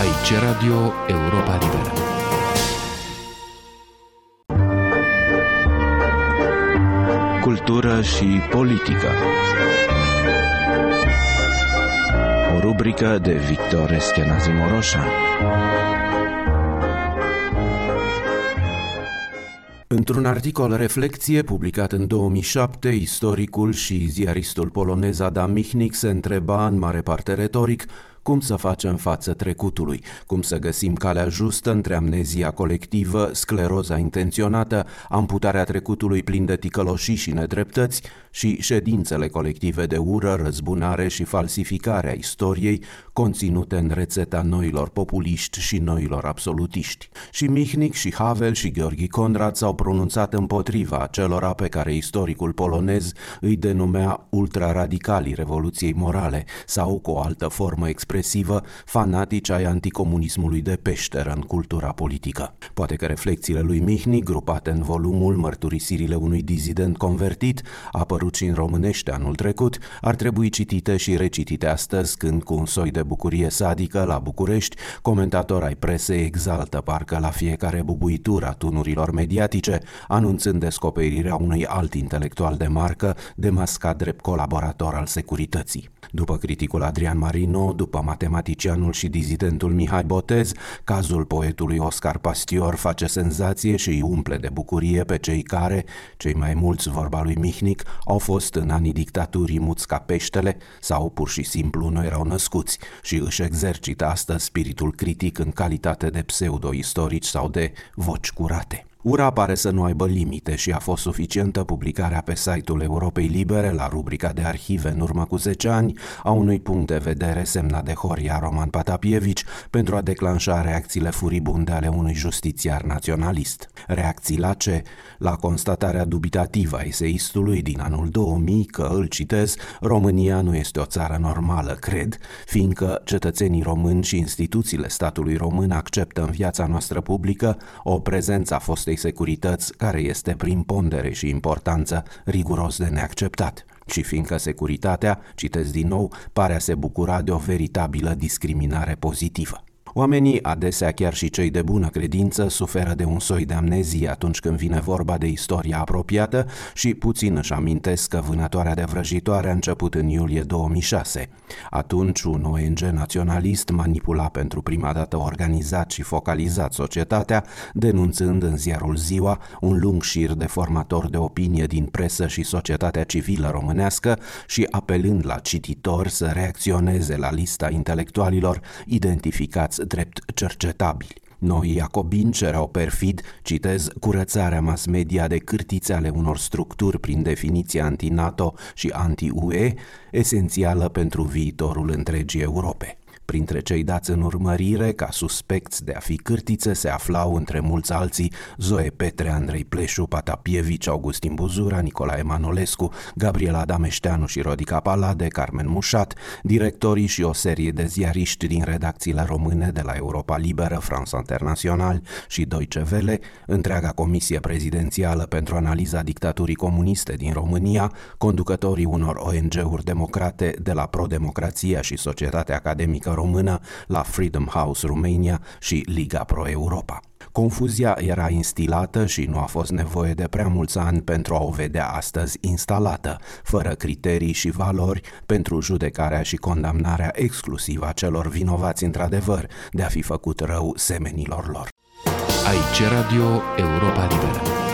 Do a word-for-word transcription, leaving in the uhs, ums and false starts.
Aici Radio Europa Liberă. Cultură și politică. O rubrică de Victor Eschenazi Moroșan. Într-un articol Reflecție, publicat în două mii șapte, istoricul și ziaristul polonez Adam Michnik se întreba, în mare parte retoric, cum să facem față trecutului, cum să găsim calea justă între amnezia colectivă, scleroza intenționată, amputarea trecutului plin de ticăloșii și nedreptăți și ședințele colective de ură, răzbunare și falsificare a istoriei, conținute în rețeta noilor populiști și noilor absolutiști. Și Michnik, și Havel, și Gheorghi Condrat s-au pronunțat împotriva acelora pe care istoricul polonez îi denumea ultraradicalii Revoluției Morale sau, cu o altă formă expresivă, fanatici ai anticomunismului de peșteră în cultura politică. Poate că reflexiile lui Mihni, grupate în volumul Mărturisirile unui disident convertit, apărut și în românește anul trecut, ar trebui citite și recitite astăzi, când, cu un soi de bucurie sadică, la București, comentatori ai presei exaltă parcă la fiecare bubuitură a tunurilor mediatice, anunțând descoperirea unui alt intelectual de marcă, demascat drept colaborator al securității. După criticul Adrian Marino, după matematicianul și dizidentul Mihai Botez, cazul poetului Oscar Pastior face senzație și îi umple de bucurie pe cei care, cei mai mulți, vorba lui Michnik, au fost în anii dictaturii muți ca peștele sau pur și simplu nu erau născuți și își exercită astăzi spiritul critic în calitate de pseudo-istorici sau de voci curate. Ura pare să nu aibă limite și a fost suficientă publicarea pe site-ul Europei Libere, la rubrica de arhive în urmă cu zece ani, a unui punct de vedere semnat de Horia Roman Patapievici pentru a declanșa reacțiile furibunde ale unui justițiar naționalist. Reacții la ce? La constatarea dubitativă a eseistului din anul două mii că, îl citez, România nu este o țară normală, cred, fiindcă cetățenii români și instituțiile statului român acceptă în viața noastră publică o prezență a fostei securități care este, prin pondere și importanță, riguros de neacceptat. Și fiindcă securitatea, citez din nou, pare a se bucura de o veritabilă discriminare pozitivă. Oamenii, adesea chiar și cei de bună credință, suferă de un soi de amnezie atunci când vine vorba de istoria apropiată și puțin își amintesc că vânătoarea de vrăjitoare a început în iulie două mii șase. Atunci un O N G naționalist manipula pentru prima dată organizat și focalizat societatea, denunțând în ziarul Ziua un lung șir de formatori de opinie din presă și societatea civilă românească și apelând la cititori să reacționeze la lista intelectualilor identificați drept cercetabili. Noi iacobini cereau perfid, citez, curățarea mass-media de cârtițe ale unor structuri prin definiție anti-NATO și anti-U E, esențială pentru viitorul întregii Europe. Printre cei dați în urmărire ca suspecți de a fi cârtițe se aflau, între mulți alții, Zoe Petre, Andrei Pleșu, Patapievici, Augustin Buzura, Nicolae Manolescu, Gabriela Adameșteanu și Rodica Palade, Carmen Mușat, directorii și o serie de ziariști din redacțiile române de la Europa Liberă, France International și Deutsche Welle, întreaga comisie prezidențială pentru analiza dictaturii comuniste din România, conducătorii unor O N G-uri democrate de la Prodemocrația și Societatea Academică Română, la Freedom House România și Liga Pro Europa. Confuzia era instilată și nu a fost nevoie de prea mulți ani pentru a o vedea astăzi instalată, fără criterii și valori, pentru judecarea și condamnarea exclusivă a celor vinovați într-adevăr de a fi făcut rău semenilor lor. Aici Radio Europa Liberă.